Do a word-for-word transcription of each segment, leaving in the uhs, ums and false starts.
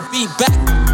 I be back.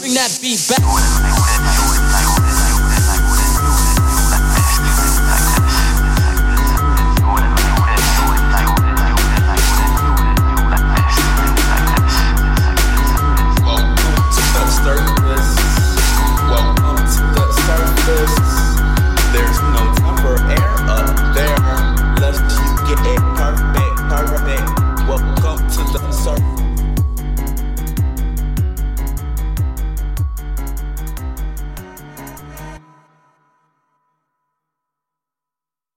Bring that beat back.